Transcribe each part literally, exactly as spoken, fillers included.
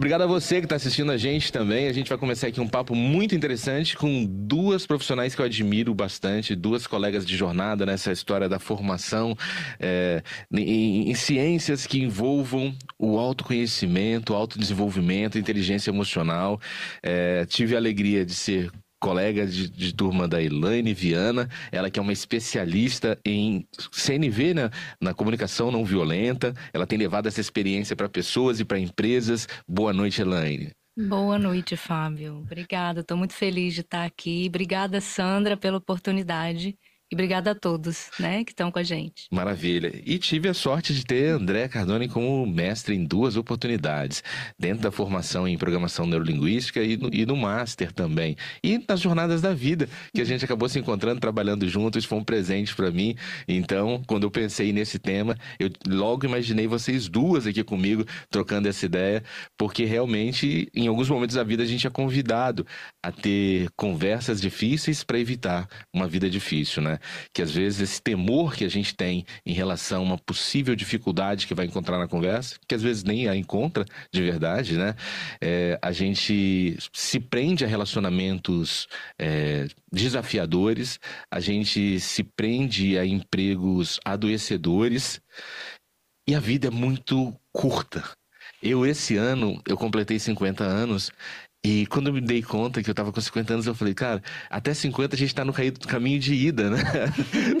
Obrigado a você que está assistindo a gente também. A gente vai começar aqui um papo muito interessante com duas profissionais que eu admiro bastante, duas colegas de jornada nessa história da formação é, em, em ciências que envolvam o autoconhecimento, o autodesenvolvimento, inteligência emocional. É, tive a alegria de ser colega de, de turma da Elaine Viana, ela que é uma especialista em C N V, né? Na comunicação não violenta. Ela tem levado essa experiência para pessoas e para empresas. Boa noite, Elaine. Boa noite, Fábio. Obrigada, estou muito feliz de estar aqui. Obrigada, Sandra, pela oportunidade. E obrigada a todos, né, que estão com a gente. Maravilha. E tive a sorte de ter André Cardoni como mestre em duas oportunidades, dentro da formação em programação neurolinguística e no, e no Master também. E nas jornadas da vida, que a gente acabou se encontrando, trabalhando juntos, foi um presente para mim. Então, quando eu pensei nesse tema, eu logo imaginei vocês duas aqui comigo, trocando essa ideia, porque realmente, em alguns momentos da vida, a gente é convidado a ter conversas difíceis para evitar uma vida difícil, né? Que às vezes esse temor que a gente tem em relação a uma possível dificuldade que vai encontrar na conversa, que às vezes nem a encontra de verdade, né? É, a gente se prende a relacionamentos é, desafiadores, a gente se prende a empregos adoecedores e a vida é muito curta. Eu esse ano, eu completei cinquenta anos. E quando eu me dei conta que eu tava com cinquenta anos, eu falei, cara, até cinquenta a gente tá no caminho de ida, né?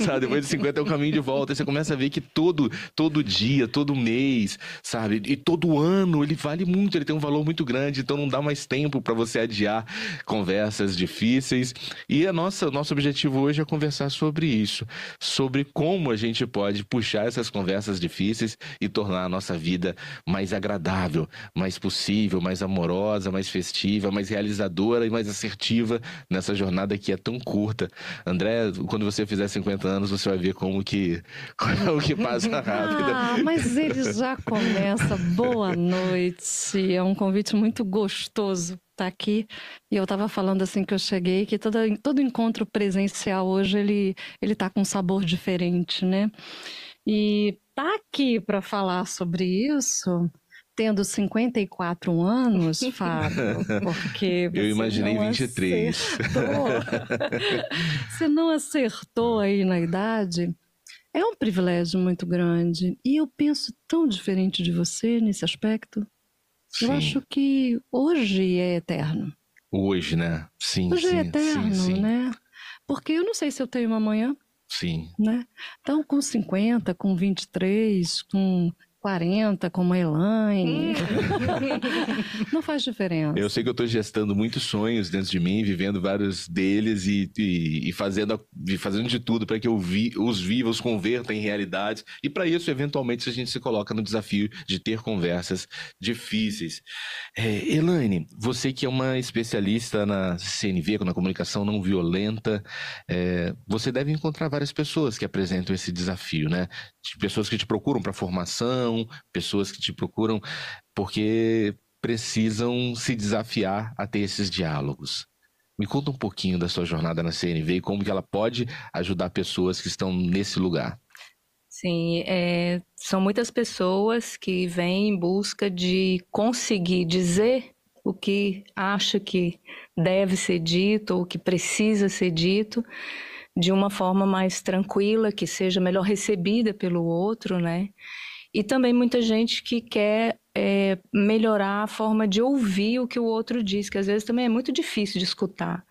Sabe? Depois de cinquenta é o caminho de volta. E você começa a ver que todo, todo dia, todo mês, sabe? E todo ano ele vale muito, ele tem um valor muito grande. Então não dá mais tempo para você adiar conversas difíceis. E a nossa, nosso objetivo hoje é conversar sobre isso. Sobre como a gente pode puxar essas conversas difíceis e tornar a nossa vida mais agradável, mais possível, mais amorosa, mais festiva, mais realizadora e mais assertiva nessa jornada que é tão curta. André, quando você fizer cinquenta anos, você vai ver como que, como que passa rápido. Ah, mas ele já começa. Boa noite. É um convite muito gostoso estar aqui. E eu estava falando assim que eu cheguei, que todo, todo encontro presencial hoje, ele, ele tá com um sabor diferente, né? E tá aqui para falar sobre isso... Tendo cinquenta e quatro anos, Fábio, porque... Eu imaginei vinte e três. Você não acertou aí na idade. É um privilégio muito grande. E eu penso tão diferente de você nesse aspecto. Sim. Eu acho que hoje é eterno. Hoje, né? Sim, hoje sim, é eterno, sim, sim. Né? Porque eu não sei se eu tenho uma amanhã. Sim. Né? Então, com cinquenta, com vinte e três, com... quarenta, como a Elaine. Não faz diferença. Eu sei que eu estou gestando muitos sonhos dentro de mim, vivendo vários deles e, e, e, fazendo, e fazendo de tudo para que eu vi, os viva, os converta em realidade. E para isso, eventualmente, a gente se coloca no desafio de ter conversas difíceis. É, Elaine, você que é uma especialista na C N V, na comunicação não violenta, é, você deve encontrar várias pessoas que apresentam esse desafio, né? Pessoas que te procuram para formação, pessoas que te procuram porque precisam se desafiar a ter esses diálogos. Me conta um pouquinho da sua jornada na C N V e como que ela pode ajudar pessoas que estão nesse lugar. Sim, é, são muitas pessoas que vêm em busca de conseguir dizer o que acha que deve ser dito ou que precisa ser dito de uma forma mais tranquila, que seja melhor recebida pelo outro, né? E também muita gente que quer é, melhorar a forma de ouvir o que o outro diz, que às vezes também é muito difícil de escutar,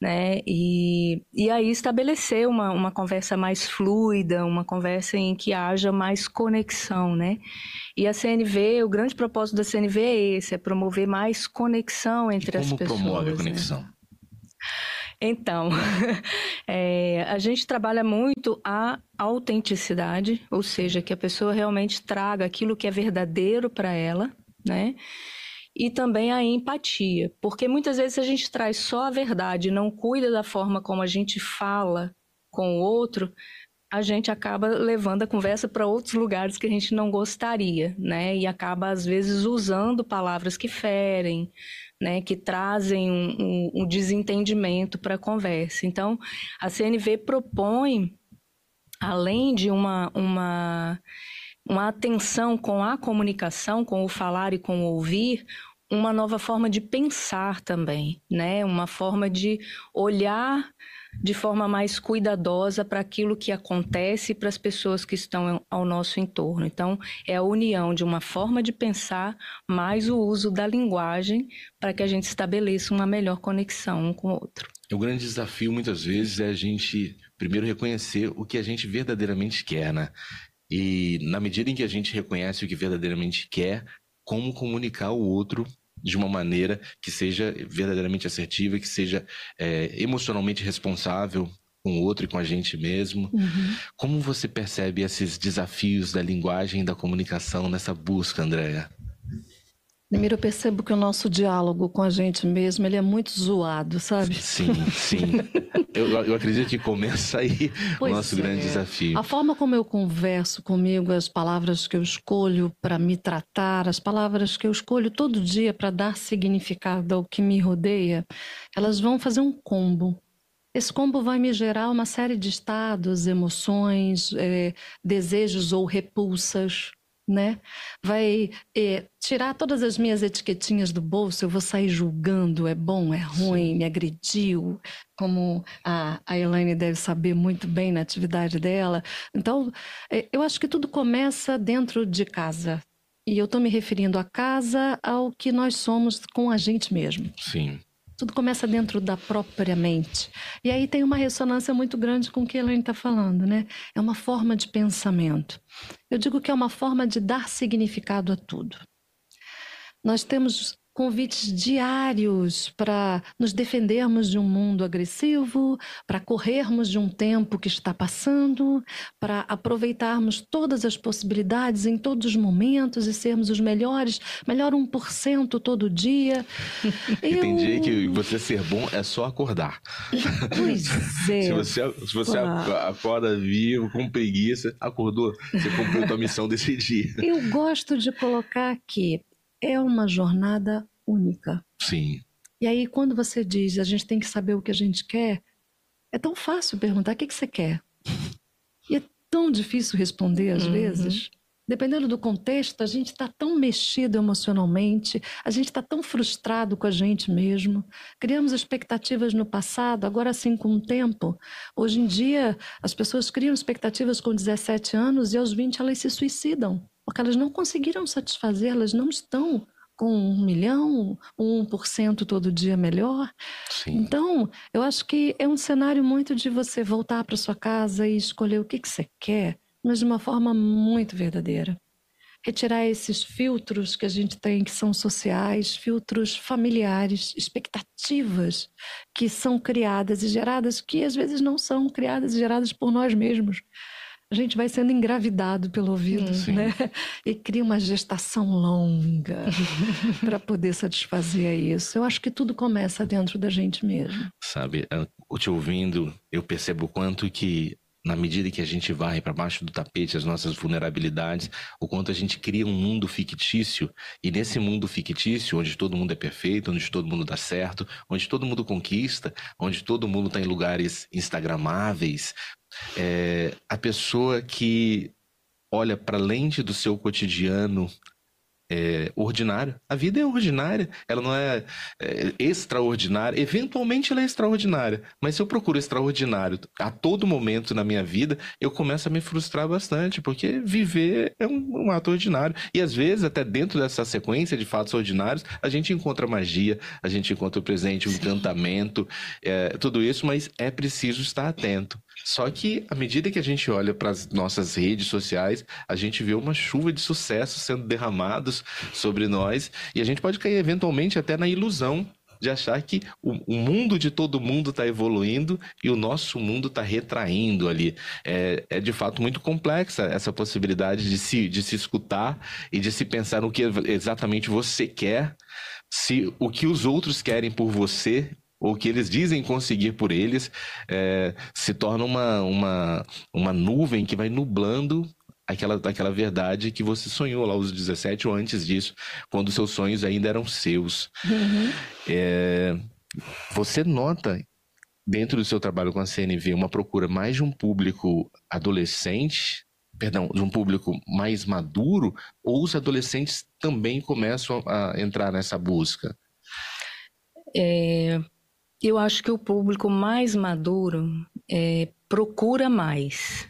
né? E, e aí estabelecer uma, uma conversa mais fluida, uma conversa em que haja mais conexão, né? E a C N V, o grande propósito da C N V é esse, é promover mais conexão entre as pessoas. Como promove a conexão? Né? Então, é, a gente trabalha muito a autenticidade, ou seja, que a pessoa realmente traga aquilo que é verdadeiro para ela, né? E também a empatia, porque muitas vezes a gente traz só a verdade, não cuida da forma como a gente fala com o outro, a gente acaba levando a conversa para outros lugares que a gente não gostaria, né? E acaba, às vezes, usando palavras que ferem, né, que trazem um, um, um desentendimento para a conversa. Então, a C N V propõe, além de uma, uma, uma atenção com a comunicação, com o falar e com o ouvir, uma nova forma de pensar também, né? Uma forma de olhar de forma mais cuidadosa para aquilo que acontece e para as pessoas que estão ao nosso entorno. Então, é a união de uma forma de pensar mais o uso da linguagem para que a gente estabeleça uma melhor conexão um com o outro. O grande desafio, muitas vezes, é a gente primeiro reconhecer o que a gente verdadeiramente quer, né? E na medida em que a gente reconhece o que verdadeiramente quer, como comunicar o outro de uma maneira que seja verdadeiramente assertiva, que seja é, emocionalmente responsável com o outro e com a gente mesmo. Uhum. Como você percebe esses desafios da linguagem e da comunicação nessa busca, Andréa? Primeiro, eu percebo que o nosso diálogo com a gente mesmo, ele é muito zoado, sabe? Sim, sim. eu, eu acredito que começa aí pois o nosso é. grande desafio. A forma como eu converso comigo, as palavras que eu escolho para me tratar, as palavras que eu escolho todo dia para dar significado ao que me rodeia, elas vão fazer um combo. Esse combo vai me gerar uma série de estados, emoções, é, desejos ou repulsas. Né? Vai eh, tirar todas as minhas etiquetinhas do bolso, eu vou sair julgando, é bom, é ruim, me agrediu, como a, a Elaine deve saber muito bem na atividade dela. Então, eh, eu acho que tudo começa dentro de casa. E eu estou me referindo a casa ao que nós somos com a gente mesmo. Sim. Tudo começa dentro da própria mente. E aí tem uma ressonância muito grande com o que a Elaine está falando, né? É uma forma de pensamento. Eu digo que é uma forma de dar significado a tudo. Nós temos convites diários para nos defendermos de um mundo agressivo, para corrermos de um tempo que está passando, para aproveitarmos todas as possibilidades em todos os momentos e sermos os melhores, melhor um por cento todo dia. Eu... Entendi que você ser bom é só acordar. Pois é. Se você, se você ah. acorda vivo, com preguiça, acordou, você cumpriu a sua missão desse dia. Eu gosto de colocar que é uma jornada única. Sim. E aí, quando você diz, a gente tem que saber o que a gente quer, é tão fácil perguntar o que, que você quer. E é tão difícil responder, às uhum. vezes. Dependendo do contexto, a gente está tão mexido emocionalmente, a gente está tão frustrado com a gente mesmo. Criamos expectativas no passado, agora sim com o tempo. Hoje em dia, as pessoas criam expectativas com dezessete anos e aos vinte elas se suicidam. Porque elas não conseguiram satisfazer, elas não estão com um milhão, um por cento todo dia melhor. Sim. Então, eu acho que é um cenário muito de você voltar para sua casa e escolher o que, que você quer, mas de uma forma muito verdadeira. Retirar esses filtros que a gente tem, que são sociais, filtros familiares, expectativas que são criadas e geradas, que às vezes não são criadas e geradas por nós mesmos. A gente vai sendo engravidado pelo ouvido, sim, né? E cria uma gestação longa para poder satisfazer isso. Eu acho que tudo começa dentro da gente mesmo. Sabe, eu te ouvindo, eu percebo o quanto que, na medida que a gente varre para baixo do tapete as nossas vulnerabilidades, o quanto a gente cria um mundo fictício. E nesse mundo fictício, onde todo mundo é perfeito, onde todo mundo dá certo, onde todo mundo conquista, onde todo mundo está em lugares instagramáveis, é, a pessoa que olha para a lente do seu cotidiano é, ordinário, a vida é ordinária, ela não é, é extraordinária, eventualmente ela é extraordinária, mas se eu procuro extraordinário a todo momento na minha vida, eu começo a me frustrar bastante, porque viver é um, um ato ordinário, e às vezes até dentro dessa sequência de fatos ordinários, a gente encontra magia, a gente encontra o presente, o encantamento, é, tudo isso, mas é preciso estar atento. Só que, à medida que a gente olha para as nossas redes sociais, a gente vê uma chuva de sucesso sendo derramados sobre nós e a gente pode cair, eventualmente, até na ilusão de achar que o, o mundo de todo mundo está evoluindo e o nosso mundo está retraindo ali. É, é, de fato, muito complexa essa possibilidade de se, de se escutar e de se pensar no que exatamente você quer, se o que os outros querem por você ou que eles dizem conseguir por eles, é, se torna uma, uma, uma nuvem que vai nublando aquela, aquela verdade que você sonhou lá aos dezessete ou antes disso, quando seus sonhos ainda eram seus. Uhum. É, você nota, dentro do seu trabalho com a C N V, uma procura mais de um público adolescente perdão, de um público mais maduro, ou os adolescentes também começam a entrar nessa busca? É, eu acho que o público mais maduro é, procura mais.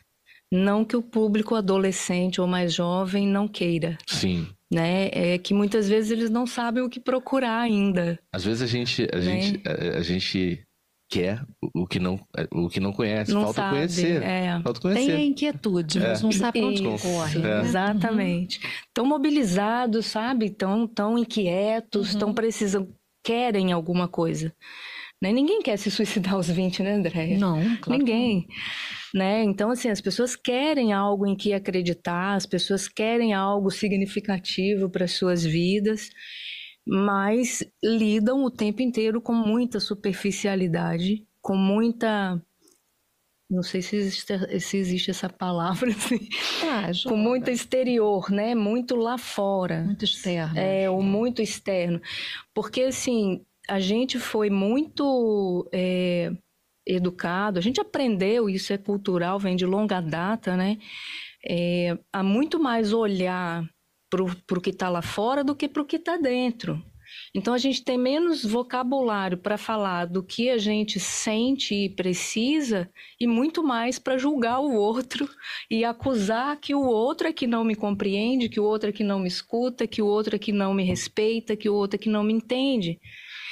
Não que o público adolescente ou mais jovem não queira. Sim. Né? É que muitas vezes eles não sabem o que procurar ainda. Às vezes a gente, a né? gente, a, a gente quer o que não, o que não conhece. Não Falta, sabe, conhecer. É. Falta conhecer. Tem a inquietude, é. mas não sabe onde corre. Né? Exatamente. Estão uhum. mobilizados, sabe? Estão tão inquietos, estão uhum. precisam, querem alguma coisa. Né? Ninguém quer se suicidar aos vinte, né, Andréia? Não, claro. Ninguém. Não. Né? Então, assim, as pessoas querem algo em que acreditar, as pessoas querem algo significativo para as suas vidas, mas lidam o tempo inteiro com muita superficialidade, com muita... Não sei se existe, se existe essa palavra, assim. Ah, com muito exterior, né? Muito lá fora. Muito externo. É, ou muito externo. Porque, assim... A gente foi muito é, educado, a gente aprendeu, isso é cultural, vem de longa data, né? É, a muito mais olhar para o que está lá fora do que para o que está dentro. Então, a gente tem menos vocabulário para falar do que a gente sente e precisa e muito mais para julgar o outro e acusar que o outro é que não me compreende, que o outro é que não me escuta, que o outro é que não me respeita, que o outro é que não me entende.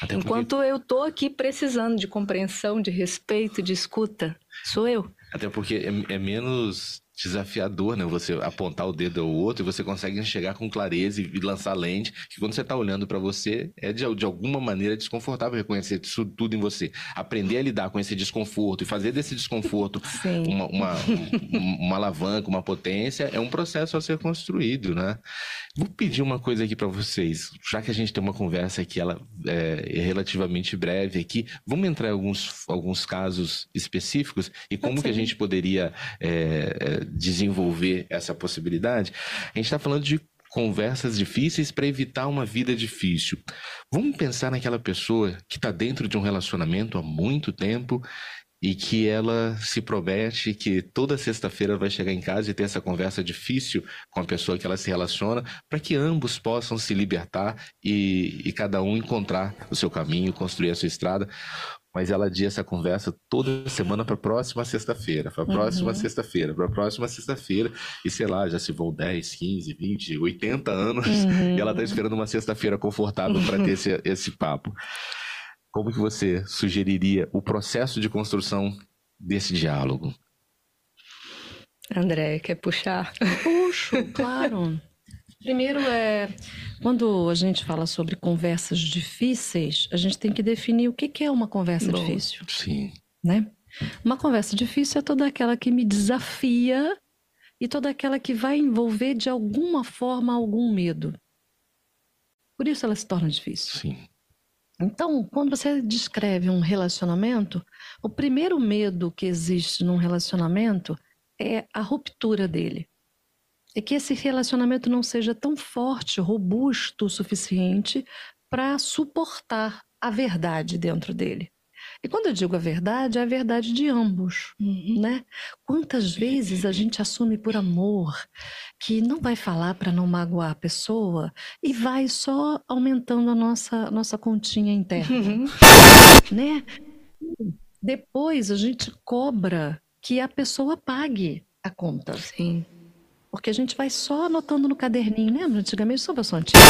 Até porque... Enquanto eu tô aqui precisando de compreensão, de respeito, de escuta, sou eu. Até porque é, é menos desafiador, né? Você apontar o dedo ao outro e você consegue enxergar com clareza e lançar lente, que quando você tá olhando para você, é de, de alguma maneira desconfortável reconhecer isso tudo em você. Aprender a lidar com esse desconforto e fazer desse desconforto uma, uma, uma alavanca, uma potência, é um processo a ser construído, né? Vou pedir uma coisa aqui para vocês, já que a gente tem uma conversa que ela é, é relativamente breve aqui, vamos entrar em alguns, alguns casos específicos e como que a gente poderia... É, é, desenvolver essa possibilidade. A gente está falando de conversas difíceis para evitar uma vida difícil. Vamos pensar naquela pessoa que está dentro de um relacionamento há muito tempo e que ela se promete que toda sexta-feira vai chegar em casa e ter essa conversa difícil com a pessoa que ela se relaciona, para que ambos possam se libertar e, e cada um encontrar o seu caminho, construir a sua estrada. Mas ela adia essa conversa toda semana para a próxima sexta-feira, para a próxima uhum. sexta-feira, para a próxima sexta-feira. E sei lá, já se vão dez, quinze, vinte, oitenta anos uhum. e ela está esperando uma sexta-feira confortável para ter esse, esse papo. Como que você sugeriria o processo de construção desse diálogo? André, quer puxar? Puxo, claro. Primeiro, é, quando a gente fala sobre conversas difíceis, a gente tem que definir o que é uma conversa Bom, difícil. Sim. Né? Uma conversa difícil é toda aquela que me desafia e toda aquela que vai envolver de alguma forma algum medo. Por isso ela se torna difícil. Sim. Então, quando você descreve um relacionamento, o primeiro medo que existe num relacionamento é a ruptura dele. É que esse relacionamento não seja tão forte, robusto o suficiente para suportar a verdade dentro dele. E quando eu digo a verdade, é a verdade de ambos, uhum. né? Quantas vezes a gente assume por amor que não vai falar para não magoar a pessoa e vai só aumentando a nossa, nossa continha interna, uhum. né? Depois a gente cobra que a pessoa pague a conta. Sim. Porque a gente vai só anotando no caderninho, lembra? Antigamente, sou pessoa antiga,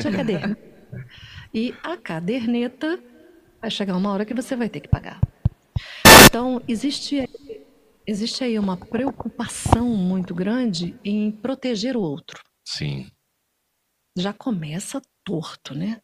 tinha caderno. E a caderneta... Vai chegar uma hora que você vai ter que pagar. Então, existe aí, existe aí uma preocupação muito grande em proteger o outro. Sim. Já começa torto, né?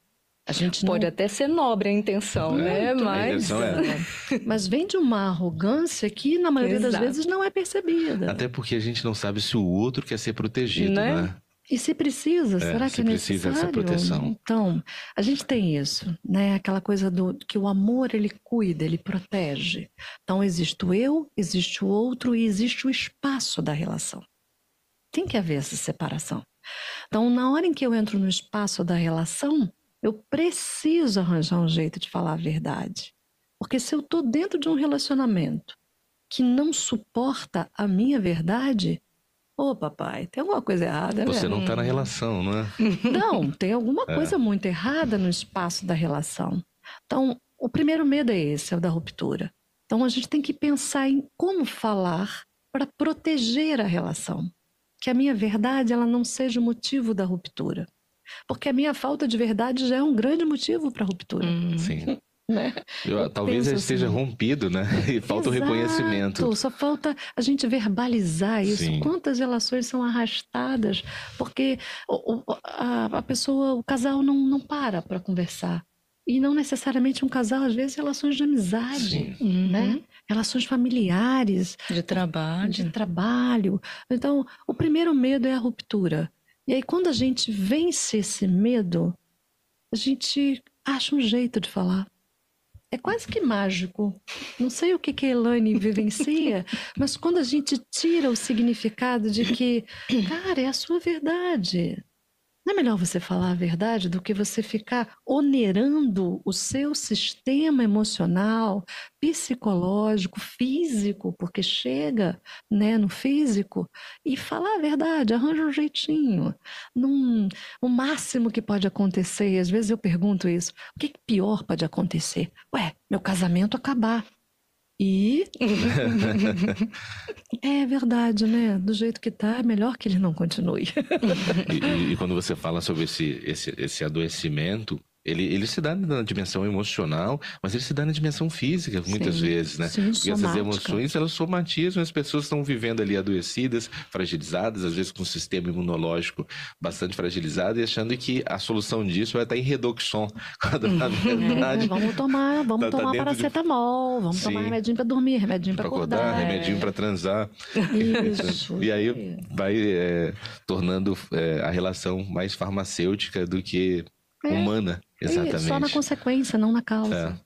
A gente Pode não... até ser nobre a intenção, é, né? Mas... A intenção é. Mas vem de uma arrogância que, na maioria Exato. das vezes, não é percebida. Até porque a gente não sabe se o outro quer ser protegido, né? né? E se precisa, é, será que se é necessário? Essa proteção. Então, a gente tem isso, né? Aquela coisa do que o amor, ele cuida, ele protege. Então, existe o eu, existe o outro e existe o espaço da relação. Tem que haver essa separação. Então, na hora em que eu entro no espaço da relação, eu preciso arranjar um jeito de falar a verdade. Porque se eu estou dentro de um relacionamento que não suporta a minha verdade... Ô, papai, tem alguma coisa errada, Você né? não tá na relação, não é? Não, tem alguma coisa é. muito errada no espaço da relação. Então, o primeiro medo é esse, é o da ruptura. Então, a gente tem que pensar em como falar para proteger a relação. Que a minha verdade, ela não seja o motivo da ruptura. Porque a minha falta de verdade já é um grande motivo para a ruptura. Hum. Sim. Né? Eu, Eu talvez ele esteja assim. rompido, né? E falta Exato. o reconhecimento. Só falta a gente verbalizar isso. Sim. Quantas relações são arrastadas porque o, o, a, a pessoa, o casal não, não para para conversar. E não necessariamente um casal, às vezes relações de amizade, Sim. né? Uhum. Relações familiares, de trabalho. de trabalho. Então, o primeiro medo é a ruptura. E aí, quando a gente vence esse medo, a gente acha um jeito de falar. É quase que mágico. Não sei o que, que a Elaine vivencia, mas quando a gente tira o significado de que, cara, é a sua verdade. Não é melhor você falar a verdade do que você ficar onerando o seu sistema emocional, psicológico, físico, porque chega, né, no físico, e falar a verdade, arranja um jeitinho. Num, o máximo que pode acontecer, e às vezes eu pergunto isso, o que, que pior pode acontecer? Ué, meu casamento acabar. E... é verdade, né? Do jeito que tá, é melhor que ele não continue. e, e, e quando você fala sobre esse, esse, esse adoecimento, ele, ele se dá na dimensão emocional, mas ele se dá na dimensão física, muitas sim, vezes, né? Sim, Porque somática. essas emoções, elas somatizam, as pessoas estão vivendo ali adoecidas, fragilizadas, às vezes com um sistema imunológico bastante fragilizado, e achando que a solução disso vai estar em redoxon. Na verdade, é, vamos tomar, vamos tá, tomar tá paracetamol, de... vamos sim. tomar remedinho para dormir, remedinho para acordar. acordar é... Remedinho para transar. Isso. E aí vai é, tornando é, a relação mais farmacêutica do que... humana, é, exatamente. Só na consequência, não na causa.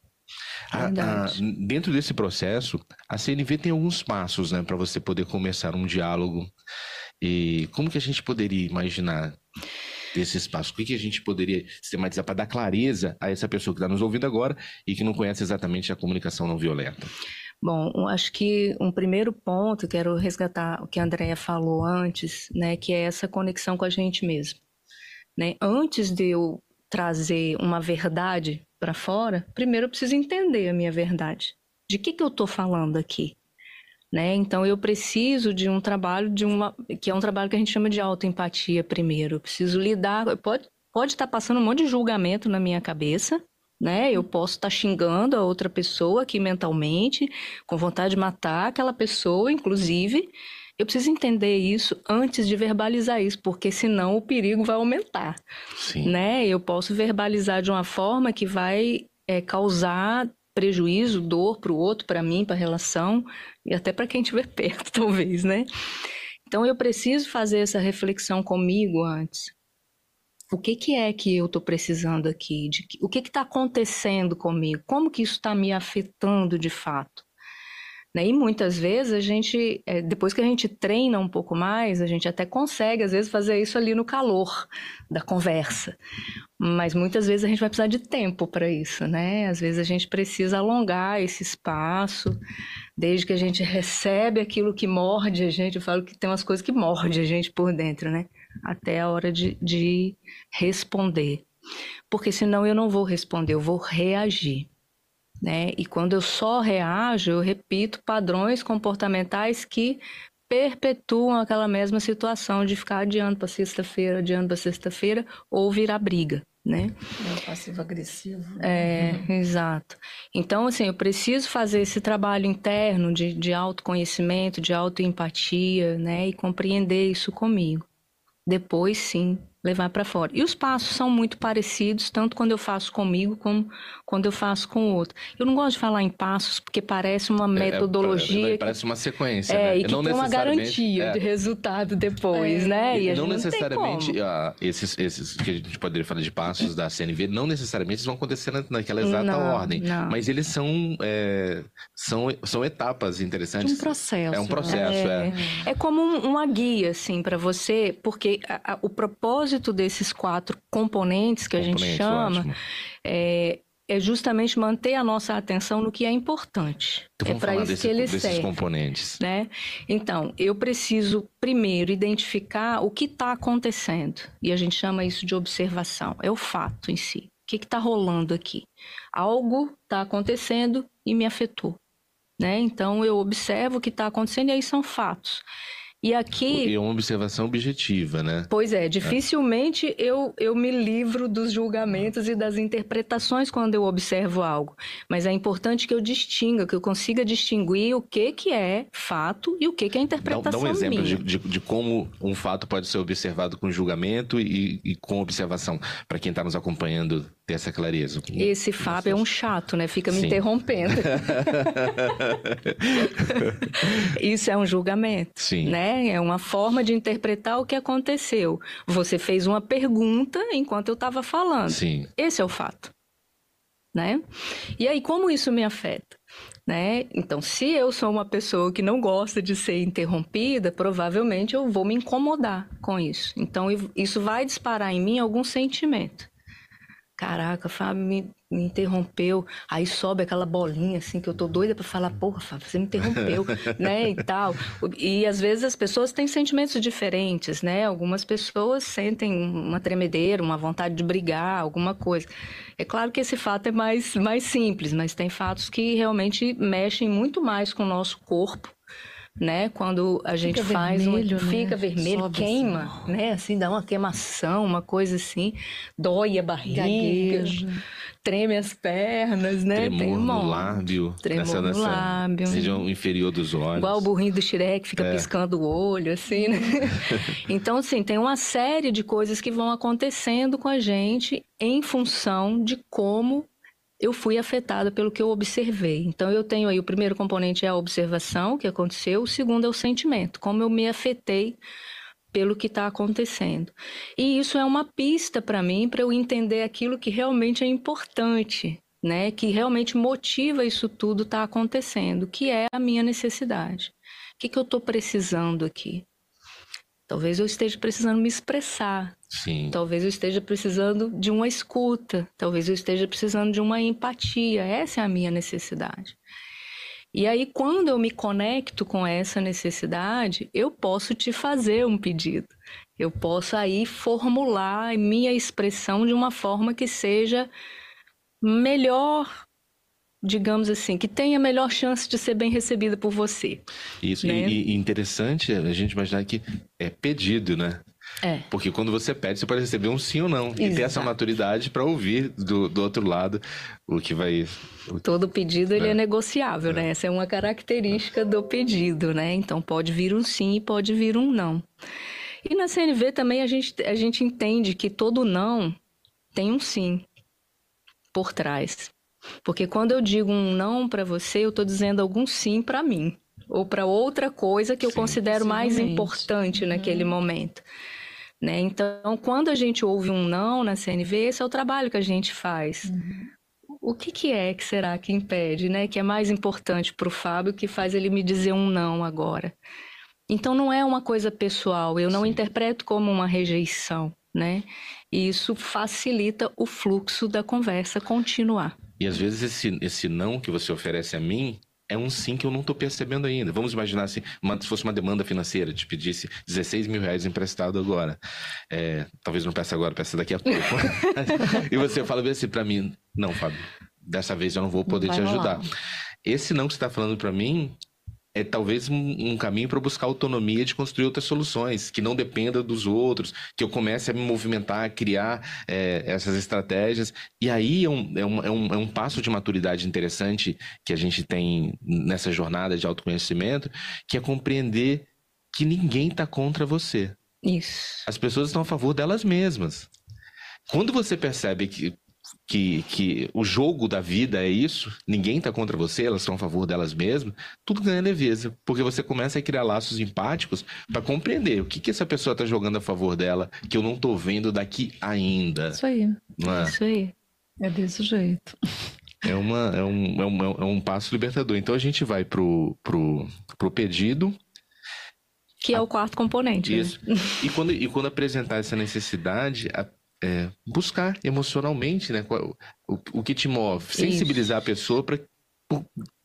É. A, a, dentro desse processo, a C N V tem alguns passos, né, para você poder começar um diálogo. E como que a gente poderia imaginar desses passos? O que, que a gente poderia sistematizar para dar clareza a essa pessoa que está nos ouvindo agora e que não conhece exatamente a comunicação não violenta? Bom, acho que um primeiro ponto, quero resgatar o que a Andrea falou antes, né, que é essa conexão com a gente mesmo. Né? Antes de eu trazer uma verdade para fora, primeiro eu preciso entender a minha verdade. De que que eu estou falando aqui? Né? Então, eu preciso de um trabalho, de uma, que é um trabalho que a gente chama de autoempatia primeiro. Eu preciso lidar, pode pode estar passando um monte de julgamento na minha cabeça, né? Eu posso estar xingando a outra pessoa aqui mentalmente, com vontade de matar aquela pessoa, inclusive. Eu preciso entender isso antes de verbalizar isso, porque senão o perigo vai aumentar, Sim. né? Eu posso verbalizar de uma forma que vai é, causar prejuízo, dor para o outro, para mim, para a relação e até para quem estiver perto, talvez, né? Então, eu preciso fazer essa reflexão comigo antes. O que, que é que eu estou precisando aqui? De que, o que está acontecendo comigo? Como que isso está me afetando de fato? E muitas vezes a gente, depois que a gente treina um pouco mais, a gente até consegue às vezes fazer isso ali no calor da conversa, mas muitas vezes a gente vai precisar de tempo para isso, né? Às vezes a gente precisa alongar esse espaço, desde que a gente recebe aquilo que morde a gente, eu falo que tem umas coisas que morde a gente por dentro, né? Até a hora de, de responder, porque senão eu não vou responder, eu vou reagir. Né? E quando eu só reajo, eu repito padrões comportamentais que perpetuam aquela mesma situação de ficar adiando para sexta-feira, adiando para sexta-feira ou virar briga, né? É passivo-agressivo. É, uhum. exato. Então, assim, eu preciso fazer esse trabalho interno de, de autoconhecimento, de autoempatia, né? E compreender isso comigo. Depois, sim, levar para fora. E os passos são muito parecidos, tanto quando eu faço comigo como quando eu faço com o outro. Eu não gosto de falar em passos porque parece uma metodologia... É, é, parece que, uma sequência, é, né? E que não tem uma garantia é. de resultado depois, é. né? E, e a gente não necessariamente... Não uh, esses, esses que a gente poderia falar de passos da C N V, não necessariamente vão acontecer naquela exata não, ordem. Não. Mas eles são, é, são, são etapas interessantes. É um processo. É um processo, é. É, é como um, uma guia, assim, para você, porque a, a, o propósito desses quatro componentes que componentes, a gente chama é, é justamente manter a nossa atenção no que é importante. Então, é para isso desse, que eles servem, componentes, né? Então, eu preciso primeiro identificar o que está acontecendo. E a gente chama isso de observação. É o fato em si. O que está rolando aqui? Algo está acontecendo e me afetou, né? Então, eu observo o que está acontecendo e aí são fatos. E aqui... é uma observação objetiva, né? Pois é, dificilmente é. Eu, eu me livro dos julgamentos e das interpretações quando eu observo algo. Mas é importante que eu distinga, que eu consiga distinguir o que, que é fato e o que, que é interpretação minha. Dá, dá um exemplo de, de, de como um fato pode ser observado com julgamento e, e com observação, para quem está nos acompanhando ter essa clareza. Esse Fábio é um chato, né? Fica me Sim. interrompendo. Isso é um julgamento, Sim. né? É uma forma de interpretar o que aconteceu. Você fez uma pergunta enquanto eu estava falando. Sim. Esse é o fato, né? E aí, como isso me afeta, né? Então, se eu sou uma pessoa que não gosta de ser interrompida, provavelmente eu vou me incomodar com isso. Então, isso vai disparar em mim algum sentimento. Caraca, Fábio me, me interrompeu. Aí sobe aquela bolinha, assim, que eu tô doida pra falar, porra, Fábio, você me interrompeu, né, e tal. E às vezes as pessoas têm sentimentos diferentes, né? Algumas pessoas sentem uma tremedeira, uma vontade de brigar, alguma coisa. É claro que esse fato é mais, mais simples, mas tem fatos que realmente mexem muito mais com o nosso corpo, né? Quando a gente fica faz vermelho, um... né? Fica vermelho, sobe, queima, assim, né? Assim, dá uma queimação, uma coisa assim, dói a barriga, gagueja, treme as pernas, né? Tremor Tem uma... no lábio, tremor nessa, nessa no lábio, região inferior dos olhos. Igual o burrinho do Shrek, fica é. piscando o olho, assim, né? Então, assim, tem uma série de coisas que vão acontecendo com a gente em função de como eu fui afetada pelo que eu observei. Então, eu tenho aí, o primeiro componente é a observação, que aconteceu. O segundo é o sentimento, como eu me afetei pelo que está acontecendo. E isso é uma pista para mim, para eu entender aquilo que realmente é importante, né? Que realmente motiva isso tudo estar acontecendo, que é a minha necessidade. O que, que eu estou precisando aqui? Talvez eu esteja precisando me expressar. Sim. Talvez eu esteja precisando de uma escuta. Talvez eu esteja precisando de uma empatia. Essa é a minha necessidade. E aí, quando eu me conecto com essa necessidade, eu posso te fazer um pedido. Eu posso aí formular minha expressão de uma forma que seja melhor, digamos assim, que tenha a melhor chance de ser bem recebida por você. Isso, né? E, e interessante a gente imaginar que é pedido, né? É. Porque quando você pede, você pode receber um sim ou não. Exato. E ter essa maturidade para ouvir do, do outro lado o que vai... O... Todo pedido, ele é, é negociável, é. né? Essa é uma característica é. do pedido, né? Então, pode vir um sim e pode vir um não. E na C N V também a gente, a gente entende que todo não tem um sim por trás. Porque quando eu digo um não para você, eu estou dizendo algum sim para mim. Ou para outra coisa que eu sim, considero sim, mais realmente. importante naquele hum. momento. Né? Então, quando a gente ouve um não na C N V, esse é o trabalho que a gente faz. Uhum. O que, que é que será que impede, né? Que é mais importante para o Fábio, que faz ele me dizer um não agora. Então, não é uma coisa pessoal, eu não Sim. interpreto como uma rejeição, né? E isso facilita o fluxo da conversa continuar. E às vezes esse, esse não que você oferece a mim... é um sim que eu não estou percebendo ainda. Vamos imaginar assim, uma, se fosse uma demanda financeira, te pedisse dezesseis mil reais emprestado agora. É, talvez não peça agora, peça daqui a pouco. E você fala bem assim para mim, não, Fábio, dessa vez eu não vou poder não te ajudar. Rolar. Esse não que você está falando para mim é talvez um, um caminho para buscar autonomia de construir outras soluções, que não dependa dos outros, que eu comece a me movimentar, a criar é, essas estratégias. E aí é um, é, um, é, um, é um passo de maturidade interessante que a gente tem nessa jornada de autoconhecimento, que é compreender que ninguém está contra você. Isso. As pessoas estão a favor delas mesmas. Quando você percebe que... Que, que o jogo da vida é isso, ninguém tá contra você, elas estão a favor delas mesmas, tudo ganha leveza, porque você começa a criar laços empáticos para compreender o que, que essa pessoa tá jogando a favor dela, que eu não tô vendo daqui ainda. Isso aí, é? isso aí, é desse jeito. É, uma, é, um, é, um, é um passo libertador. Então a gente vai pro, pro, pro pedido... Que é o quarto componente. Isso, né? e, quando, e quando apresentar essa necessidade... A é, buscar emocionalmente, né, qual, o, o que te move, sensibilizar Isso. a pessoa para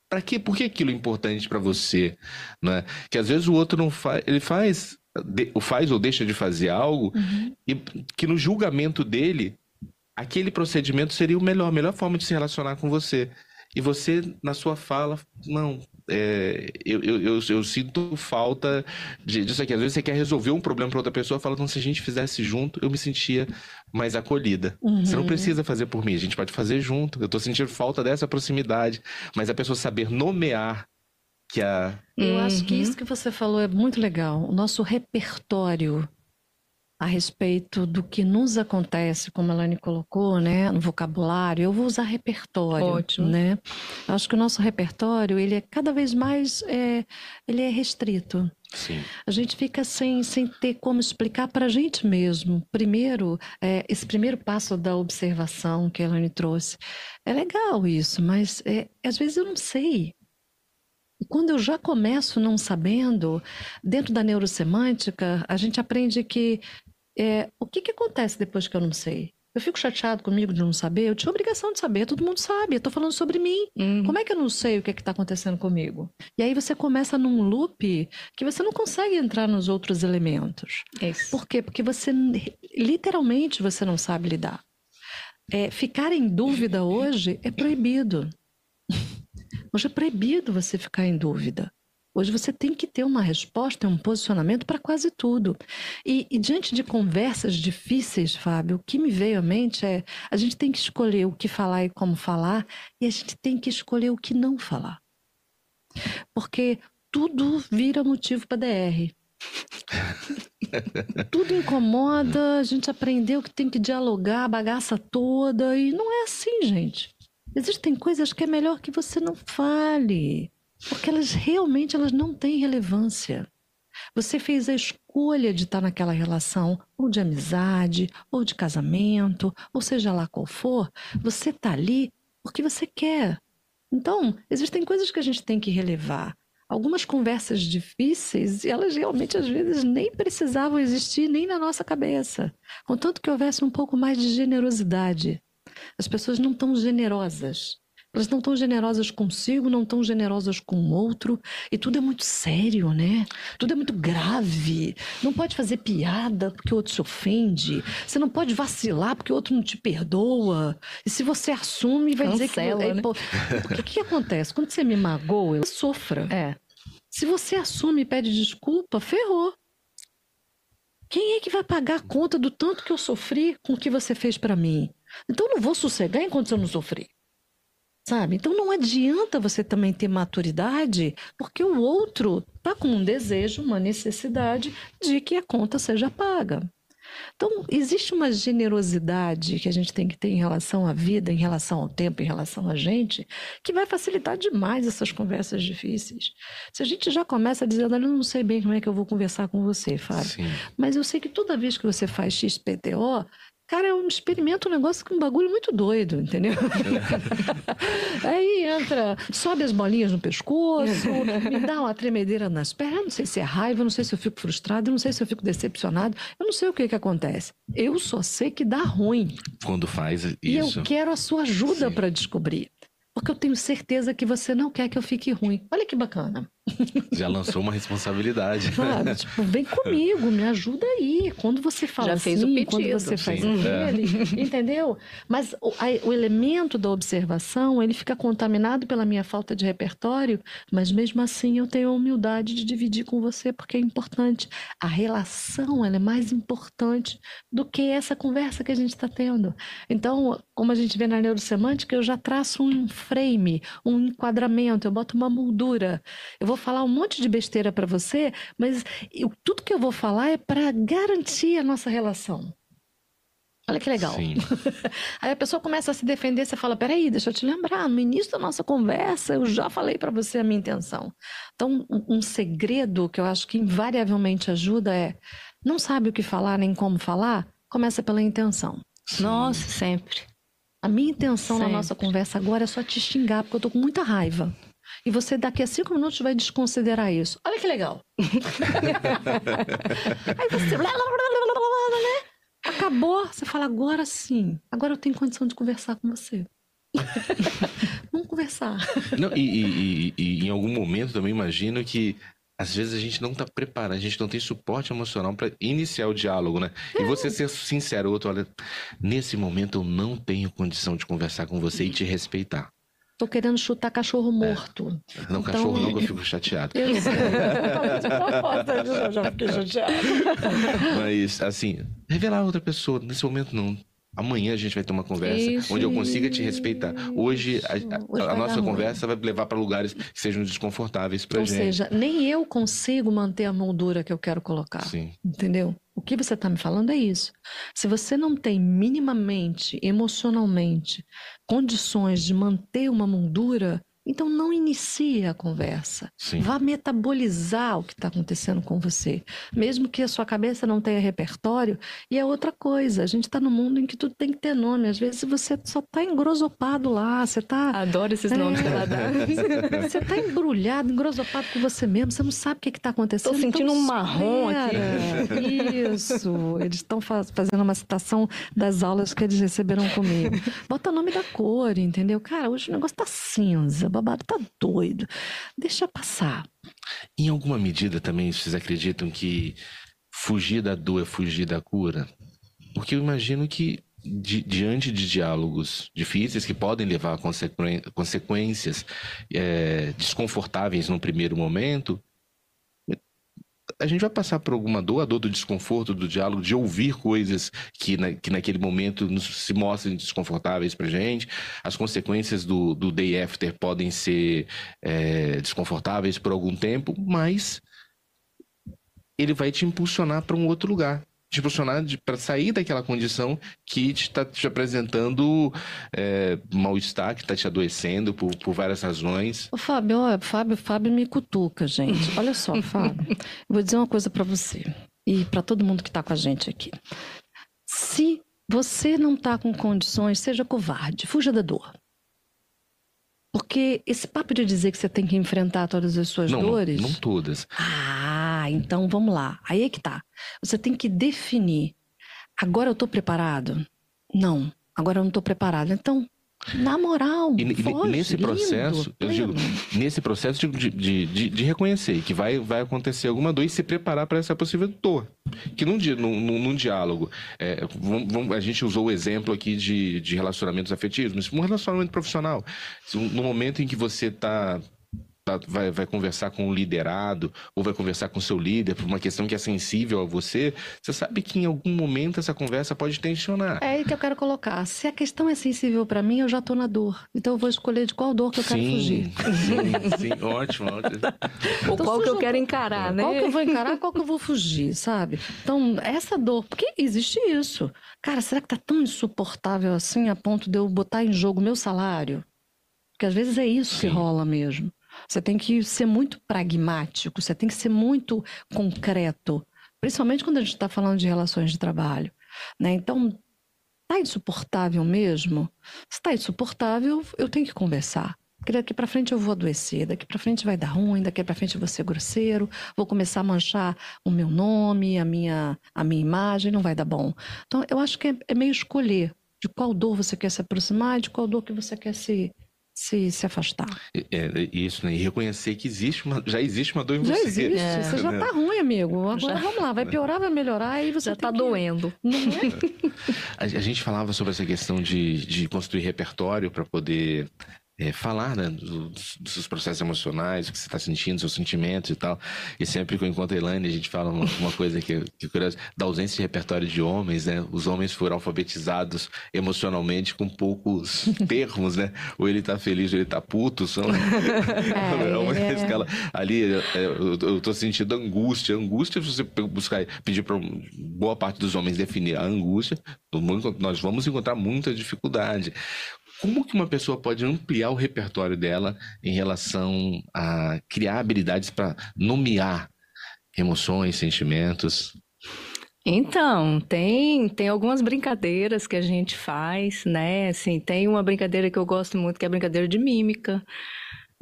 para que por que aquilo é importante para você, né? Que às vezes o outro não faz, ele faz de, faz ou deixa de fazer algo uhum. e que no julgamento dele aquele procedimento seria o melhor, a melhor forma de se relacionar com você. E você, na sua fala, não, é, eu, eu, eu, eu sinto falta de, disso aqui. Às vezes você quer resolver um problema para outra pessoa, fala, então, se a gente fizesse junto, eu me sentia mais acolhida. Uhum. Você não precisa fazer por mim, a gente pode fazer junto. Eu estou sentindo falta dessa proximidade. Mas a pessoa saber nomear que a... Eu uhum. acho que isso que você falou é muito legal. O nosso repertório a respeito do que nos acontece, como a Elaine colocou, né, no vocabulário, eu vou usar repertório. Ótimo. Né? Acho que o nosso repertório, ele é cada vez mais, é, ele é restrito. Sim. A gente fica sem, sem ter como explicar para a gente mesmo. Primeiro, é, esse primeiro passo da observação que a Elaine trouxe, é legal isso, mas é, às vezes eu não sei. E quando eu já começo não sabendo, dentro da neurosemântica, a gente aprende que É, o que que acontece depois que eu não sei? Eu fico chateado comigo de não saber? Eu tinha obrigação de saber, todo mundo sabe, eu tô falando sobre mim. Uhum. Como é que eu não sei o que é que tá acontecendo comigo? E aí você começa num loop que você não consegue entrar nos outros elementos. Isso. Por quê? Porque você, literalmente, você não sabe lidar. É, ficar em dúvida hoje é proibido. Hoje é proibido você ficar em dúvida. Hoje você tem que ter uma resposta, um posicionamento para quase tudo. E, e diante de conversas difíceis, Fábio, o que me veio à mente é a gente tem que escolher o que falar e como falar, e a gente tem que escolher o que não falar. Porque tudo vira motivo para D R. Tudo incomoda, a gente aprendeu que tem que dialogar, a bagaça toda, e não é assim, gente. Existem coisas que é melhor que você não fale. Porque elas realmente elas não têm relevância. Você fez a escolha de estar naquela relação, ou de amizade, ou de casamento, ou seja lá qual for, você está ali porque você quer. Então, existem coisas que a gente tem que relevar. Algumas conversas difíceis, elas realmente às vezes nem precisavam existir nem na nossa cabeça. Contanto que houvesse um pouco mais de generosidade. As pessoas não estão generosas. Elas não estão generosas consigo, não estão generosas com o outro. E tudo é muito sério, né? Tudo é muito grave. Não pode fazer piada porque o outro se ofende. Você não pode vacilar porque o outro não te perdoa. E se você assume, vai Cancela, dizer que... Né? Porque o que acontece? Quando você me magoa, eu sofra. É. Se você assume e pede desculpa, ferrou. Quem é que vai pagar a conta do tanto que eu sofri com o que você fez pra mim? Então eu não vou sossegar enquanto eu não sofri. Sabe? Então não adianta você também ter maturidade, porque o outro está com um desejo, uma necessidade de que a conta seja paga. Então existe uma generosidade que a gente tem que ter em relação à vida, em relação ao tempo, em relação a gente, que vai facilitar demais essas conversas difíceis. Se a gente já começa dizendo, eu não sei bem como é que eu vou conversar com você, Fábio, Sim. mas eu sei que toda vez que você faz X P T O... Cara, eu experimento um negócio com um bagulho muito doido, entendeu? Aí entra, sobe as bolinhas no pescoço, me dá uma tremedeira nas pernas, eu não sei se é raiva, eu não sei se eu fico frustrado, eu não sei se eu fico decepcionado, eu não sei o que que acontece. Eu só sei que dá ruim. Quando faz isso. E eu quero a sua ajuda para descobrir. Porque eu tenho certeza que você não quer que eu fique ruim. Olha que bacana. Já lançou uma responsabilidade. Claro, tipo, vem comigo, me ajuda aí. Quando você fala Já assim, fez o pedido, quando você sim, faz é. Entendeu? Mas o, a, o elemento da observação, ele fica contaminado pela minha falta de repertório, mas mesmo assim eu tenho a humildade de dividir com você, porque é importante. A relação, ela é mais importante do que essa conversa que a gente está tendo. Então, como a gente vê na neurosemântica, eu já traço um frame, um enquadramento, eu boto uma moldura. Eu vou falar um monte de besteira para você, mas eu, tudo que eu vou falar é para garantir a nossa relação. Olha que legal. Sim. Aí a pessoa começa a se defender, você fala, peraí, deixa eu te lembrar, no início da nossa conversa eu já falei para você a minha intenção. Então, um, um segredo que eu acho que invariavelmente ajuda é, não sabe o que falar nem como falar, começa pela intenção. Sim. Nossa, sempre. A minha intenção Sempre. Na nossa conversa agora é só te xingar, porque eu tô com muita raiva. E você daqui a cinco minutos vai desconsiderar isso. Olha que legal. Aí você... acabou. Você fala, agora sim. Agora eu tenho condição de conversar com você. Vamos conversar. Não, e, e, e em algum momento também imagino que às vezes a gente não tá preparado, a gente não tem suporte emocional para iniciar o diálogo, né? É. E você ser sincero, outro, olha, nesse momento eu não tenho condição de conversar com você e te respeitar. Tô querendo chutar cachorro morto. É. Não, então... cachorro não, que eu fico chateado. Eu não, já fiquei chateado. Mas, assim, revelar a outra pessoa, nesse momento não. Amanhã a gente vai ter uma conversa isso, onde eu consiga te respeitar. Hoje a, a, a, a nossa conversa vai levar para lugares que sejam desconfortáveis para a gente. Ou seja, nem eu consigo manter a moldura que eu quero colocar. Sim. Entendeu? O que você está me falando é isso. Se você não tem minimamente, emocionalmente, condições de manter uma moldura, então não inicie a conversa. Sim. Vá metabolizar o que está acontecendo com você. Mesmo que a sua cabeça não tenha repertório, e é outra coisa. A gente está num mundo em que tudo tem que ter nome. Às vezes você só está engrosopado lá, você está... Adoro esses é... nomes que ela dá. Você está embrulhado, engrosopado com você mesmo, você não sabe o que está acontecendo. Estou sentindo então, um marrom aqui. Isso. Eles estão faz... fazendo uma citação das aulas que eles receberam comigo. Bota o nome da cor, entendeu? Cara, hoje o negócio está cinza. Babado, tá doido. Deixa passar. Em alguma medida também, vocês acreditam que fugir da dor é fugir da cura? Porque eu imagino que di diante de diálogos difíceis que podem levar a consequ consequências é, desconfortáveis num primeiro momento, a gente vai passar por alguma dor, a dor do desconforto, do diálogo, de ouvir coisas que, na, que naquele momento nos, se mostram desconfortáveis pra gente. As consequências do, do day after podem ser é, desconfortáveis por algum tempo, mas ele vai te impulsionar para um outro lugar. Te impulsionar para sair daquela condição que está te, te apresentando é, mal-estar, que está te adoecendo por, por várias razões. Ô, Fábio, ó, Fábio, Fábio me cutuca, gente. Olha só, Fábio, eu vou dizer uma coisa para você e para todo mundo que está com a gente aqui. Se você não está com condições, seja covarde, fuja da dor. Porque esse papo de dizer que você tem que enfrentar todas as suas não, dores... Não, não todas. Ah, então vamos lá. Aí é que tá. Você tem que definir. Agora eu tô preparado? Não. Agora eu não tô preparado. Então, na moral, e, foge, nesse processo, lindo, eu digo, nesse processo de, de, de, de reconhecer que vai, vai acontecer alguma dor e se preparar para essa possível dor. Que num, num, num diálogo, é, vamos, vamos, a gente usou o exemplo aqui de, de relacionamentos afetivos, mas um relacionamento profissional, no momento em que você tá, tá, vai, vai conversar com um liderado ou vai conversar com seu líder por uma questão que é sensível a você, você sabe que em algum momento essa conversa pode tensionar. É aí que eu quero colocar, se a questão é sensível para mim, eu já tô na dor, então eu vou escolher de qual dor que eu sim, quero fugir. Sim, sim, ótimo, ótimo. Ou então, qual que eu quero encarar, né? Qual que eu vou encarar, qual que eu vou fugir, sabe? Então, essa dor, porque existe isso. Cara, será que tá tão insuportável assim a ponto de eu botar em jogo meu salário? Porque às vezes é isso sim. que rola mesmo. Você tem que ser muito pragmático, você tem que ser muito concreto, principalmente quando a gente está falando de relações de trabalho, né? Então, tá insuportável mesmo? Se tá insuportável, eu tenho que conversar. Porque daqui para frente eu vou adoecer, daqui para frente vai dar ruim, daqui para frente eu vou ser grosseiro, vou começar a manchar o meu nome, a minha, a minha imagem, não vai dar bom. Então, eu acho que é, é meio escolher de qual dor você quer se aproximar e de qual dor que você quer se... Se, se afastar. É, é, isso, né? E reconhecer que existe uma, já existe uma dor em já você. Existe. É. Você já tá ruim, amigo. Agora já. Vamos lá, vai piorar, vai melhorar, aí você já tá que... doendo. Não é? a, a gente falava sobre essa questão de, de construir repertório para poder é, falar, né, do, dos seus processos emocionais, o que você está sentindo, seus sentimentos e tal. E sempre que eu encontro a Elaine, a gente fala uma, uma coisa que, que é curiosa, da ausência de repertório de homens, né? Os homens foram alfabetizados emocionalmente com poucos termos, né? Ou ele tá feliz, ou ele tá puto. São... É, é uma é. escala. Ali, é, eu, eu tô sentindo angústia. Angústia, se você buscar, pedir para boa parte dos homens definir a angústia, nós vamos encontrar muita dificuldade. Como que uma pessoa pode ampliar o repertório dela em relação a criar habilidades para nomear emoções, sentimentos? Então, tem, tem algumas brincadeiras que a gente faz, né? Assim, tem uma brincadeira que eu gosto muito, que é a brincadeira de mímica,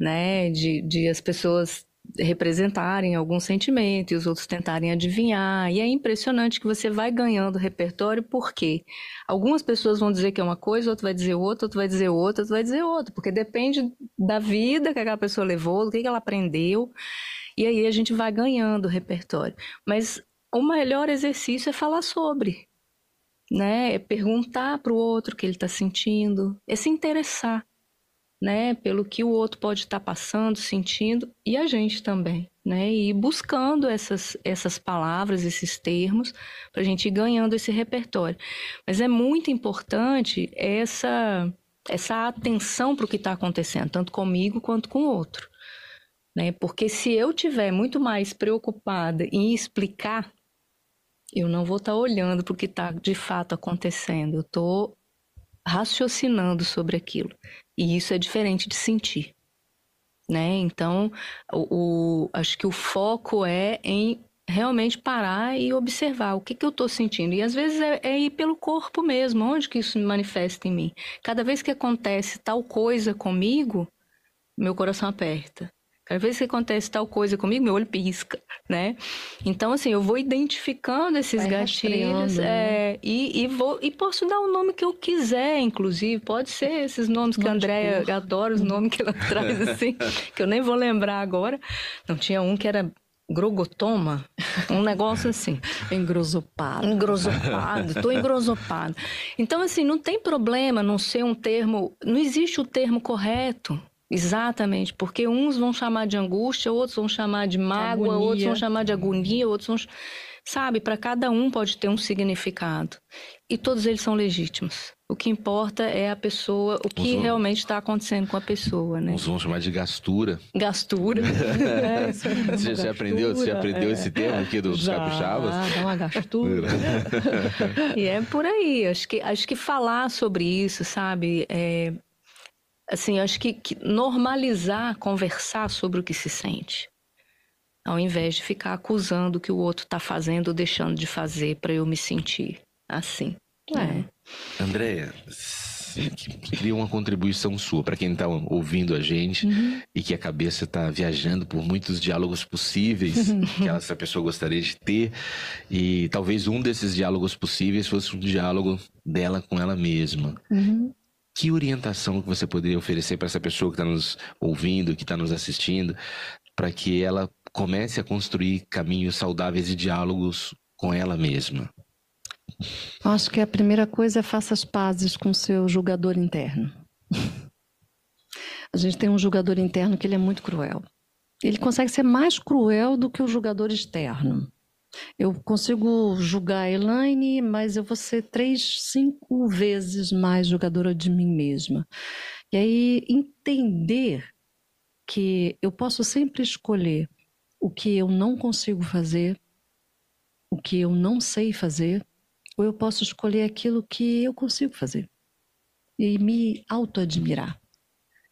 né? De, de as pessoas representarem algum sentimento e os outros tentarem adivinhar. E é impressionante que você vai ganhando repertório, porque algumas pessoas vão dizer que é uma coisa, outro vai dizer outra, outro vai dizer outra, outro vai dizer outra, porque depende da vida que aquela pessoa levou, do que ela aprendeu, e aí a gente vai ganhando repertório. Mas o melhor exercício é falar sobre, né? É perguntar para o outro o que ele está sentindo, é se interessar, né, pelo que o outro pode estar passando, sentindo, e a gente também, né, e buscando essas, essas palavras, esses termos, para a gente ir ganhando esse repertório. Mas é muito importante essa, essa atenção para o que está acontecendo, tanto comigo quanto com o outro, né, porque se eu estiver muito mais preocupada em explicar, eu não vou estar olhando para o que está de fato acontecendo, eu estou raciocinando sobre aquilo. E isso é diferente de sentir, né? Então, o, o, acho que o foco é em realmente parar e observar o que, que eu estou sentindo. E às vezes é, é ir pelo corpo mesmo, onde que isso me manifesta em mim. Cada vez que acontece tal coisa comigo, meu coração aperta. Cada vez que acontece tal coisa comigo, meu olho pisca, né? Então, assim, eu vou identificando esses gatilhos, é, né? e, e, vou, e posso dar o nome que eu quiser, inclusive. Pode ser esses nomes que a Andréia adora, os nomes que ela traz, assim, que eu nem vou lembrar agora. Não, tinha um que era grogotoma, um negócio assim. Engrosopado. Engrosopado, tô engrosopado. Então, assim, não tem problema não ser um termo... Não existe o termo correto. Exatamente, porque uns vão chamar de angústia, outros vão chamar de mágoa, agonia. Outros vão chamar de agonia, outros vão... Sabe, para cada um pode ter um significado. E todos eles são legítimos. O que importa é a pessoa, o que uns realmente está acontecendo com a pessoa, né? Uns vão chamar de gastura. Gastura. É, você, gastura. Já aprendeu, você já aprendeu é. esse termo aqui dos já, capixabas? Ah, dá uma gastura. E é por aí. Acho que, acho que falar sobre isso, sabe... É... Assim, eu acho que, que normalizar, conversar sobre o que se sente, ao invés de ficar acusando o que o outro está fazendo ou deixando de fazer para eu me sentir assim. É. Andréia, queria uma contribuição sua para quem está ouvindo a gente uhum. e que a cabeça está viajando por muitos diálogos possíveis uhum. que essa pessoa gostaria de ter, e talvez um desses diálogos possíveis fosse um diálogo dela com ela mesma. Uhum. Que orientação que você poderia oferecer para essa pessoa que está nos ouvindo, que está nos assistindo, para que ela comece a construir caminhos saudáveis e diálogos com ela mesma? Acho que a primeira coisa é faça as pazes com o seu julgador interno. A gente tem um julgador interno que ele é muito cruel. Ele consegue ser mais cruel do que o julgador externo. Eu consigo julgar a Elaine, mas eu vou ser três, cinco vezes mais julgadora de mim mesma. E aí entender que eu posso sempre escolher o que eu não consigo fazer, o que eu não sei fazer, ou eu posso escolher aquilo que eu consigo fazer e me auto-admirar.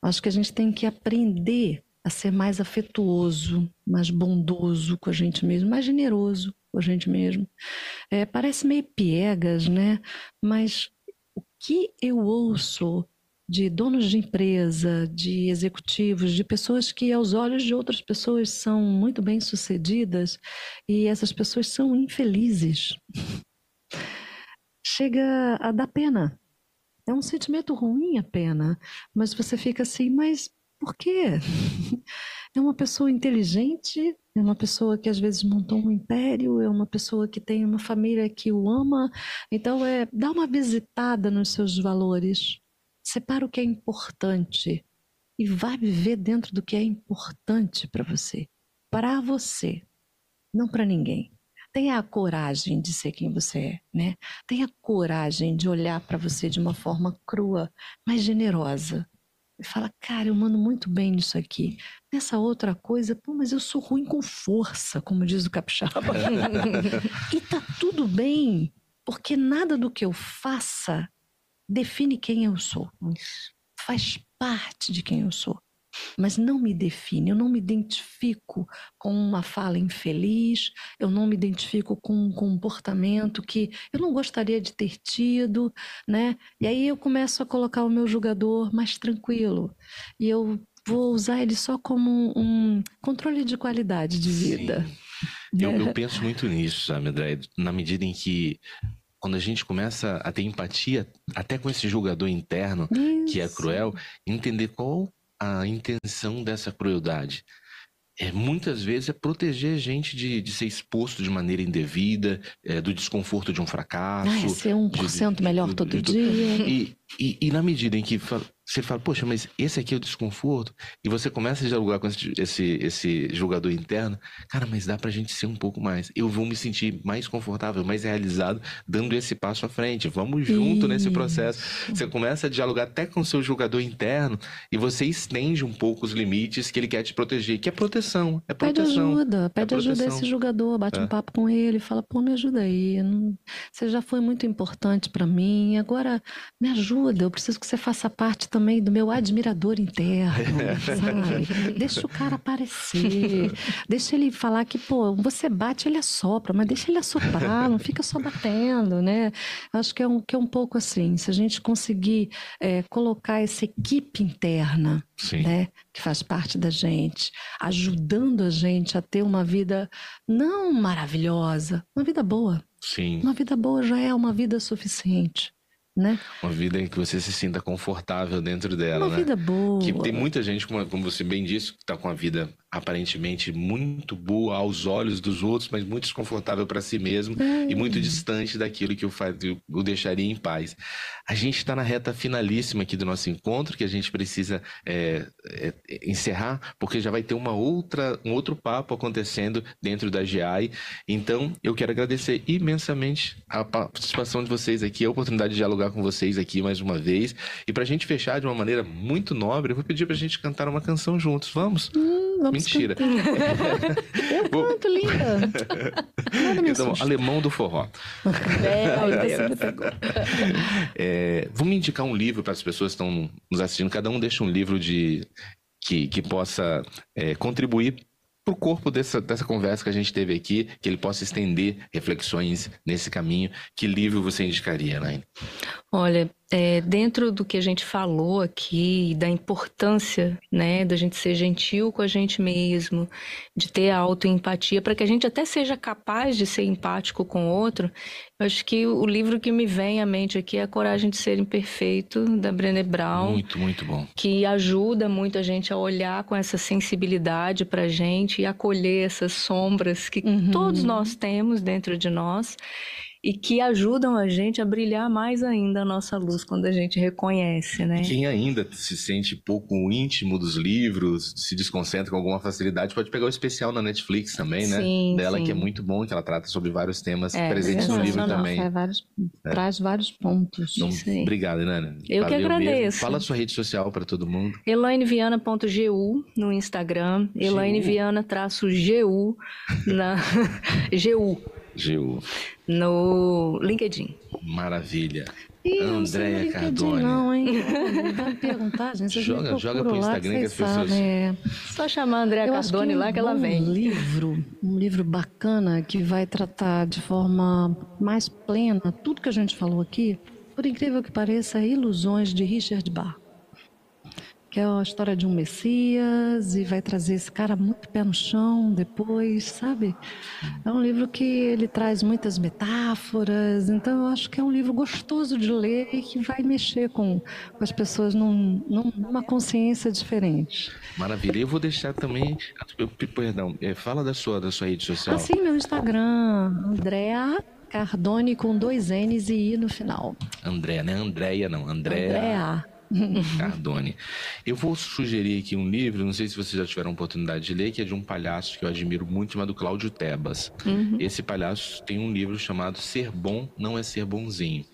Acho que a gente tem que aprender a ser mais afetuoso, mais bondoso com a gente mesmo, mais generoso com a gente mesmo. É, parece meio piegas, né? Mas o que eu ouço de donos de empresa, de executivos, de pessoas que aos olhos de outras pessoas são muito bem-sucedidas e essas pessoas são infelizes. Chega a dar pena. É um sentimento ruim a pena, mas você fica assim, mas... Por quê? É uma pessoa inteligente, é uma pessoa que às vezes montou um império, é uma pessoa que tem uma família que o ama. Então, é dá uma visitada nos seus valores, separa o que é importante e vai viver dentro do que é importante para você. Para você, não para ninguém. Tenha a coragem de ser quem você é, né? Tenha a coragem de olhar para você de uma forma crua, mas generosa. E fala, cara, eu mando muito bem nisso aqui. Nessa outra coisa, pô, mas eu sou ruim com força, como diz o capixaba. E tá tudo bem, porque nada do que eu faça define quem eu sou. Faz parte de quem eu sou. Mas não me define, eu não me identifico com uma fala infeliz, eu não me identifico com um comportamento que eu não gostaria de ter tido, né? E aí eu começo a colocar o meu julgador mais tranquilo. E eu vou usar ele só como um controle de qualidade de vida. Sim. Eu, eu penso muito nisso, sabe, André? Na medida em que, quando a gente começa a ter empatia, até com esse julgador interno, isso, que é cruel, entender qual a intenção dessa crueldade. É, muitas vezes é proteger a gente de, de ser exposto de maneira indevida, é, do desconforto de um fracasso. Ah, é ser um por cento de, de, melhor de, todo de, dia. E, e, e na medida em que fala, você fala, poxa, mas esse aqui é o desconforto, e você começa a dialogar com esse, esse, esse julgador interno, cara, mas dá pra gente ser um pouco mais. Eu vou me sentir mais confortável, mais realizado, dando esse passo à frente. Vamos junto, isso, nesse processo. Você começa a dialogar até com o seu julgador interno e você estende um pouco os limites que ele quer te proteger, que é proteção. É pede ajuda, pede é ajuda a esse julgador, bate é. um papo com ele, fala, pô, me ajuda aí, você já foi muito importante para mim, agora me ajuda, eu preciso que você faça parte também do meu admirador interno, é. sabe? Deixa o cara aparecer, deixa ele falar que, pô, você bate, ele assopra, mas deixa ele assoprar, não fica só batendo, né? Acho que é um, que é um pouco assim, se a gente conseguir é, colocar essa equipe interna, sim, né, que faz parte da gente, ajudando a gente a ter uma vida não maravilhosa, uma vida boa. Sim. Uma vida boa já é uma vida suficiente, né? Uma vida em que você se sinta confortável dentro dela, uma, né, vida boa. Que tem muita gente, como você bem disse, que está com a vida aparentemente muito boa aos olhos dos outros, mas muito desconfortável para si mesmo, é, e muito distante daquilo que o, faz, o deixaria em paz. A gente está na reta finalíssima aqui do nosso encontro, que a gente precisa é, é, encerrar, porque já vai ter uma outra, um outro papo acontecendo dentro da J E A E. Então, eu quero agradecer imensamente a participação de vocês aqui, a oportunidade de dialogar com vocês aqui mais uma vez. E para a gente fechar de uma maneira muito nobre, eu vou pedir para a gente cantar uma canção juntos. Vamos? Hum, vamos. Mentira. Eu canto, linda. Nada me então, alemão do forró. É, é, vamos indicar um livro para as pessoas que estão nos assistindo. Cada um deixa um livro de, que, que possa é, contribuir para o corpo dessa, dessa conversa que a gente teve aqui, que ele possa estender reflexões nesse caminho. Que livro você indicaria, Elaine? Olha, é, dentro do que a gente falou aqui, da importância, né, da gente ser gentil com a gente mesmo, de ter a autoempatia, para que a gente até seja capaz de ser empático com o outro, eu acho que o livro que me vem à mente aqui é A Coragem de Ser Imperfeito, da Brené Brown. Muito, muito bom. Que ajuda muito a gente a olhar com essa sensibilidade para a gente e acolher essas sombras que, uhum, todos nós temos dentro de nós, e que ajudam a gente a brilhar mais ainda a nossa luz quando a gente reconhece, né? Quem ainda se sente pouco íntimo dos livros, se desconcentra com alguma facilidade, pode pegar o especial na Netflix também, né? Sim, dela, sim, que é muito bom, que ela trata sobre vários temas é, presentes no livro também. É, vários, é. Traz vários pontos. Então, obrigado, Elaine. Eu Valeu que agradeço. Mesmo. Fala a sua rede social para todo mundo. Elaine Viana ponto G U no Instagram, Elaine Viana traço G U na G U. G U. No LinkedIn. Maravilha. Ih, Andréia não Cardoni. Não, hein? Vai me perguntar, gente. Vocês joga joga pro Instagram que as pessoas. Sabem, é... Só chamar a Andréia Cardoni um lá que ela vem. Um livro, um livro bacana que vai tratar de forma mais plena tudo que a gente falou aqui, por incrível que pareça, é Ilusões, de Richard Bach. Que é a história de um Messias e vai trazer esse cara muito pé no chão depois, sabe? É um livro que ele traz muitas metáforas, então eu acho que é um livro gostoso de ler e que vai mexer com, com as pessoas num, num, numa consciência diferente. Maravilha. Eu vou deixar também... Perdão, fala da sua, da sua rede social. Ah, sim, meu Instagram, Andréa Cardoni com dois N's e I no final. Andréa, né? Andréia não, Andréa... Andréa Cardoni. Eu vou sugerir aqui um livro, não sei se vocês já tiveram oportunidade de ler, que é de um palhaço que eu admiro muito, chamado Cláudio Tebas. Uhum. Esse palhaço tem um livro chamado Ser Bom Não É Ser Bonzinho.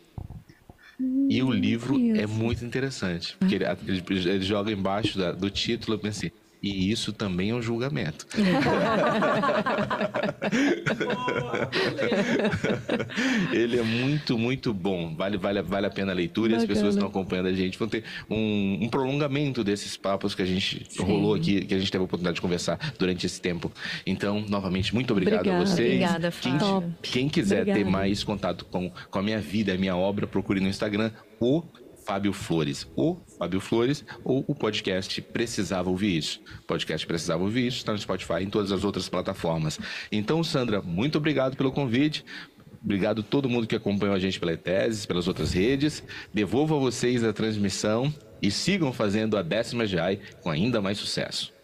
Uhum. E o livro isso. é muito interessante, porque ele, ele, ele joga embaixo da, do título, assim, e isso também é um julgamento. Ele é muito, muito bom. Vale, vale, vale a pena a leitura. Bacana. E as pessoas que estão acompanhando a gente vão ter um, um prolongamento desses papos que a gente Sim. rolou aqui, que a gente teve a oportunidade de conversar durante esse tempo. Então, novamente, muito obrigado obrigada, a vocês. Obrigada, Fábio. Quem, quem quiser obrigada. ter mais contato com, com a minha vida, a minha obra, procure no Instagram o Fábio Flores, o Fábio Flores, ou o podcast Precisava Ouvir Isso. Podcast Precisava Ouvir Isso está no Spotify e em todas as outras plataformas. Então, Sandra, muito obrigado pelo convite. Obrigado a todo mundo que acompanhou a gente pela E T E S, pelas outras redes. Devolvo a vocês a transmissão e sigam fazendo a décima J E A E com ainda mais sucesso.